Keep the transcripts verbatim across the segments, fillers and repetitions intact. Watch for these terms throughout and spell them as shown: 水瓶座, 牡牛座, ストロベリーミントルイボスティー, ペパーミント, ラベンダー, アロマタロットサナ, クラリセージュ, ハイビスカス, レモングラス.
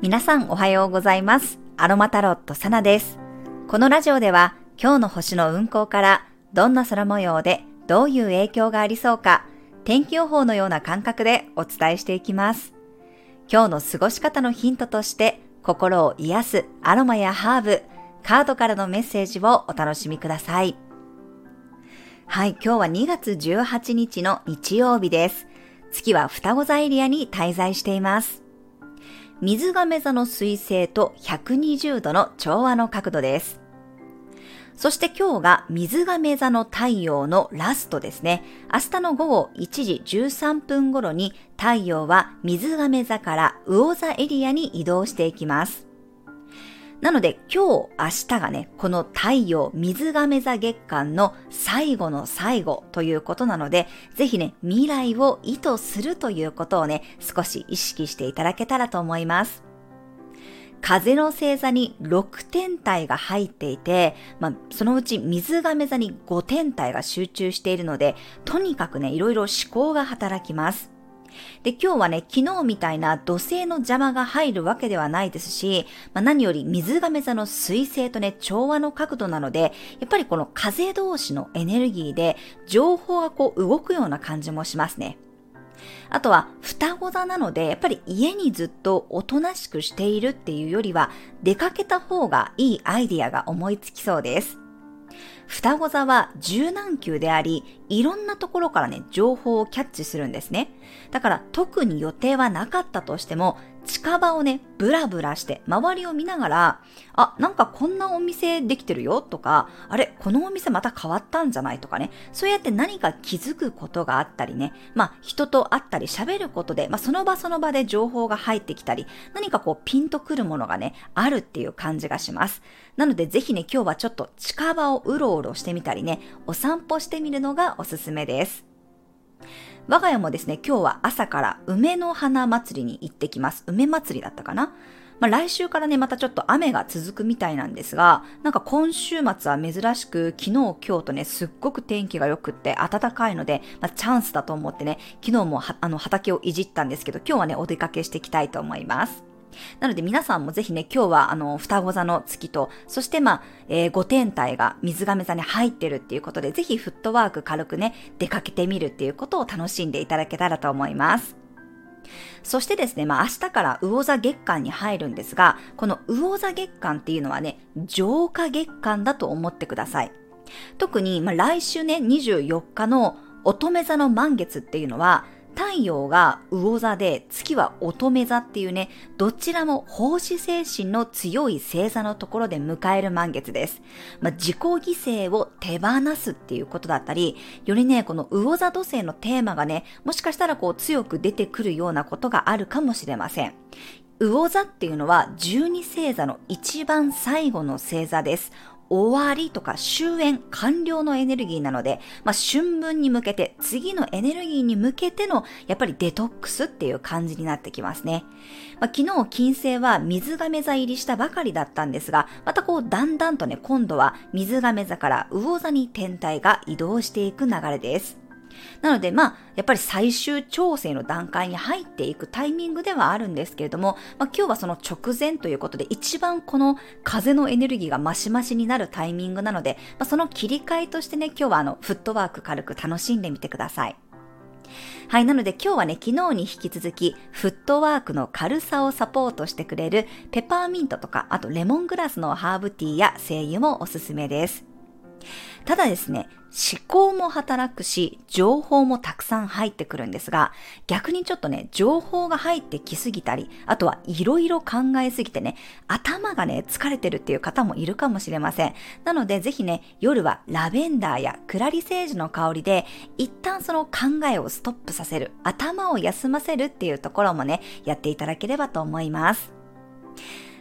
皆さんおはようございます。アロマタロットサナです。このラジオでは今日の星の運行からどんな空模様でどういう影響がありそうか、天気予報のような感覚でお伝えしていきます。今日の過ごし方のヒントとして心を癒すアロマやハーブ、カードからのメッセージをお楽しみください。はい、今日はにがつじゅうはちにちの日曜日です。月は双子座エリアに滞在しています。水亀座の水星とひゃくにじゅうどの調和の角度です。そして今日が水亀座の太陽のラストですね。明日のごごいちじじゅうさんぷん頃に太陽は水亀座から魚座エリアに移動していきます。なので今日明日がね、この太陽水亀座月間の最後の最後ということなので、ぜひね、未来を意図するということをね、少し意識していただけたらと思います。風の星座にろくてんたいが入っていて、まあ、そのうち水亀座にごてんたいが集中しているので、とにかくね、いろいろ思考が働きます。で、今日はね、昨日みたいな土星の邪魔が入るわけではないですし、まあ、何より水亀座の水星とね、調和の角度なので、やっぱりこの風同士のエネルギーで情報がこう動くような感じもしますね。あとは双子座なので、やっぱり家にずっとおとなしくしているっていうよりは、出かけた方がいいアイディアが思いつきそうです。双子座は柔軟球であり、いろんなところからね、情報をキャッチするんですね。だから特に予定はなかったとしても、近場をね、ブラブラして周りを見ながら、あ、なんかこんなお店できてるよとか、あれ、このお店また変わったんじゃないとかね、そうやって何か気づくことがあったりね、まあ人と会ったり喋ることで、まあその場その場で情報が入ってきたり、何かこうピンとくるものがね、あるっていう感じがします。なのでぜひね、今日はちょっと近場をうろうろしてみたりね、お散歩してみるのがおすすめです。我が家もですね、今日は朝から梅の花祭りに行ってきます。梅祭りだったかな。まあ、来週からね、またちょっと雨が続くみたいなんですが、なんか今週末は珍しく昨日今日とね、すっごく天気が良くって暖かいので、まあ、チャンスだと思ってね、昨日もはあの畑をいじったんですけど、今日はね、お出かけしていきたいと思います。なので皆さんもぜひね、今日はあの双子座の月と、そしてまあ、えー、ごてんたいが水亀座に入ってるっていうことで、ぜひフットワーク軽くね、出かけてみるっていうことを楽しんでいただけたらと思います。そしてですね、まあ明日から魚座月間に入るんですが、この魚座月間っていうのはね、浄化月間だと思ってください。特にまあ来週ね、にじゅうよっかの乙女座の満月っていうのは、太陽が魚座で月は乙女座っていうね、どちらも奉仕精神の強い星座のところで迎える満月です。まあ、自己犠牲を手放すっていうことだったり、よりね、この魚座土星のテーマがね、もしかしたらこう強く出てくるようなことがあるかもしれません。魚座っていうのはじゅうにせいざの一番最後の星座です。終わりとか終焉、完了のエネルギーなので、まあ、春分に向けて、次のエネルギーに向けての、やっぱりデトックスっていう感じになってきますね。まあ、昨日金星は水亀座入りしたばかりだったんですが、またこうだんだんとね、今度は水亀座から魚座に天体が移動していく流れです。なのでまあやっぱり最終調整の段階に入っていくタイミングではあるんですけれども、まあ、今日はその直前ということで、一番この風のエネルギーがマシマシになるタイミングなので、まあ、その切り替えとしてね、今日はあのフットワーク軽く楽しんでみてください。はい、なので今日はね、昨日に引き続きフットワークの軽さをサポートしてくれるペパーミントとか、あとレモングラスのハーブティーや精油もおすすめです。ただですね、思考も働くし、情報もたくさん入ってくるんですが、逆にちょっとね、情報が入ってきすぎたり、あとはいろいろ考えすぎてね、頭がね、疲れてるっていう方もいるかもしれません。なのでぜひね、夜はラベンダーやクラリセージュの香りで、一旦その考えをストップさせる、頭を休ませるっていうところもね、やっていただければと思います。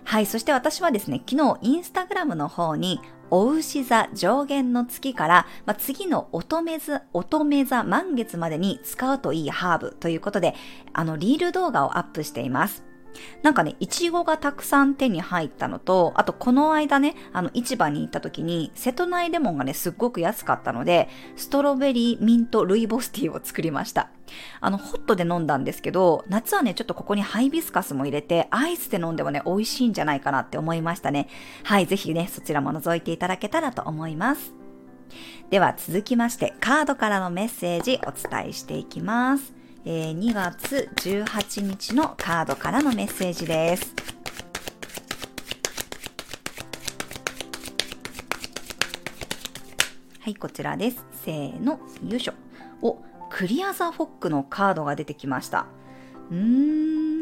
はい、そして私はですね、昨日インスタグラムの方に、お牛座上限の月から、まあ、次の乙女座、乙女座満月までに使うといいハーブということで、あのリール動画をアップしています。なんかね、いちごがたくさん手に入ったのと、あとこの間ね、あの市場に行った時に瀬戸内レモンがねすっごく安かったので、ストロベリーミントルイボスティーを作りました。あのホットで飲んだんですけど、夏はねちょっとここにハイビスカスも入れてアイスで飲んでもね美味しいんじゃないかなって思いましたね。はい、ぜひねそちらも覗いていただけたらと思います。では続きまして、カードからのメッセージお伝えしていきます。えー、にがつじゅうはちにちのカードからのメッセージです。はい、こちらです。せーの、よいしょ。お、クリアザフォックのカードが出てきました。うーん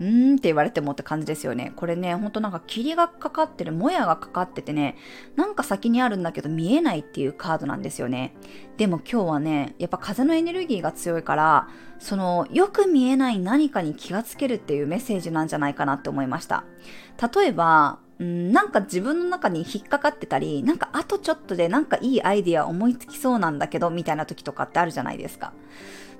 うーんって言われてもって感じですよね。これね、ほんとなんか霧がかかってる、もやがかかっててね、なんか先にあるんだけど見えないっていうカードなんですよね。でも今日はね、やっぱ風のエネルギーが強いから、そのよく見えない何かに気がつけるっていうメッセージなんじゃないかなって思いました。例えばんなんか自分の中に引っかかってたり、なんかあとちょっとでなんかいいアイディア思いつきそうなんだけどみたいな時とかってあるじゃないですか。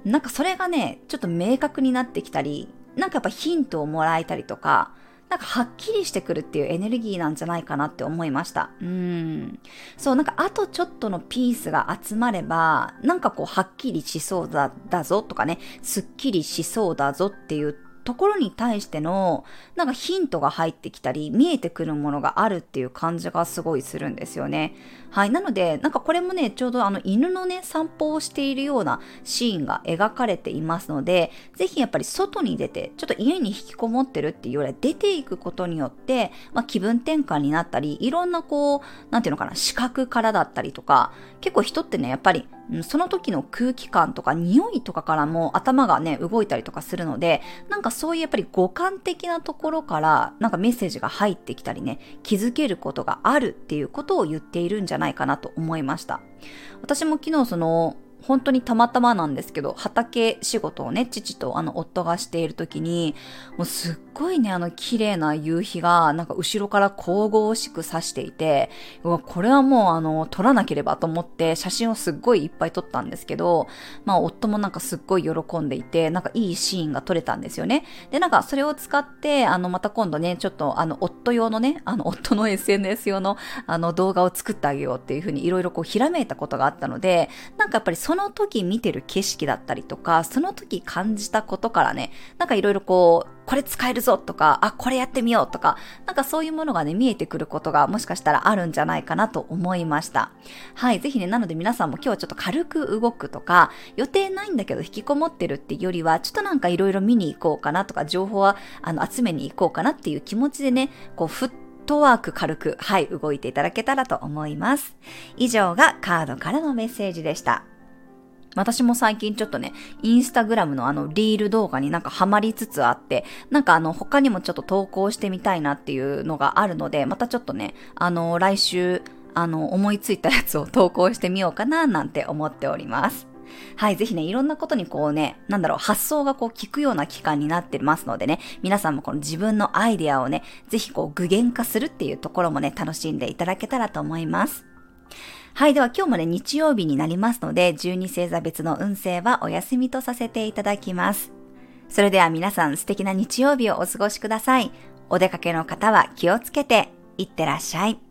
なんかそれがねちょっと明確になってきたり、なんかやっぱヒントをもらえたりとか、なんかはっきりしてくるっていうエネルギーなんじゃないかなって思いました。うーんそうなんかあとちょっとのピースが集まれば、なんかこうはっきりしそう だ, だぞとかね、すっきりしそうだぞっていうところに対してのなんかヒントが入ってきたり、見えてくるものがあるっていう感じがすごいするんですよね。はい、なのでなんかこれもね、ちょうどあの犬のね散歩をしているようなシーンが描かれていますので、ぜひやっぱり外に出て、ちょっと家に引きこもってるっていうよりは出ていくことによって、まあ、気分転換になったり、いろんなこうなんていうのかな、視覚からだったりとか、結構人ってねやっぱりその時の空気感とか匂いとかからも頭がね動いたりとかするので、なんかそういうやっぱり五感的なところからなんかメッセージが入ってきたりね、気づけることがあるっていうことを言っているんじゃないかなと思いました。私も昨日その本当にたまたまなんですけど、畑仕事をね、父とあの夫がしている時に、もうすっごいね、あの綺麗な夕日が、なんか後ろから神々しく差していて、うわ、これはもうあの、撮らなければと思って、写真をすっごいいっぱい撮ったんですけど、まあ夫もなんかすっごい喜んでいて、なんかいいシーンが撮れたんですよね。で、なんかそれを使って、あの、また今度ね、ちょっとあの、夫用のね、あの、夫の エスエヌエス 用のあの動画を作ってあげようっていうふうにいろいろこう、ひらめいたことがあったので、なんかやっぱりそその時見てる景色だったりとか、その時感じたことからね、なんかいろいろこう、これ使えるぞとか、あ、これやってみようとか、なんかそういうものがね、見えてくることがもしかしたらあるんじゃないかなと思いました。はい、ぜひね、なので皆さんも今日はちょっと軽く動くとか、予定ないんだけど引きこもってるっていうよりは、ちょっとなんかいろいろ見に行こうかなとか、情報はあの集めに行こうかなっていう気持ちでね、こうふっフットワーク軽く、はい、動いていただけたらと思います。以上がカードからのメッセージでした。私も最近ちょっとね、インスタグラムのあのリール動画になんかハマりつつあって、なんかあの他にもちょっと投稿してみたいなっていうのがあるので、またちょっとね、あの来週あの思いついたやつを投稿してみようかななんて思っております。はい、ぜひね、いろんなことにこうね、なんだろう、発想がこう効くような期間になってますのでね、皆さんもこの自分のアイデアをね、ぜひこう具現化するっていうところもね、楽しんでいただけたらと思います。はい。では今日もね、日曜日になりますので、じゅうにせいざ別の運勢はお休みとさせていただきます。それでは皆さん、素敵な日曜日をお過ごしください。お出かけの方は気をつけて、いってらっしゃい。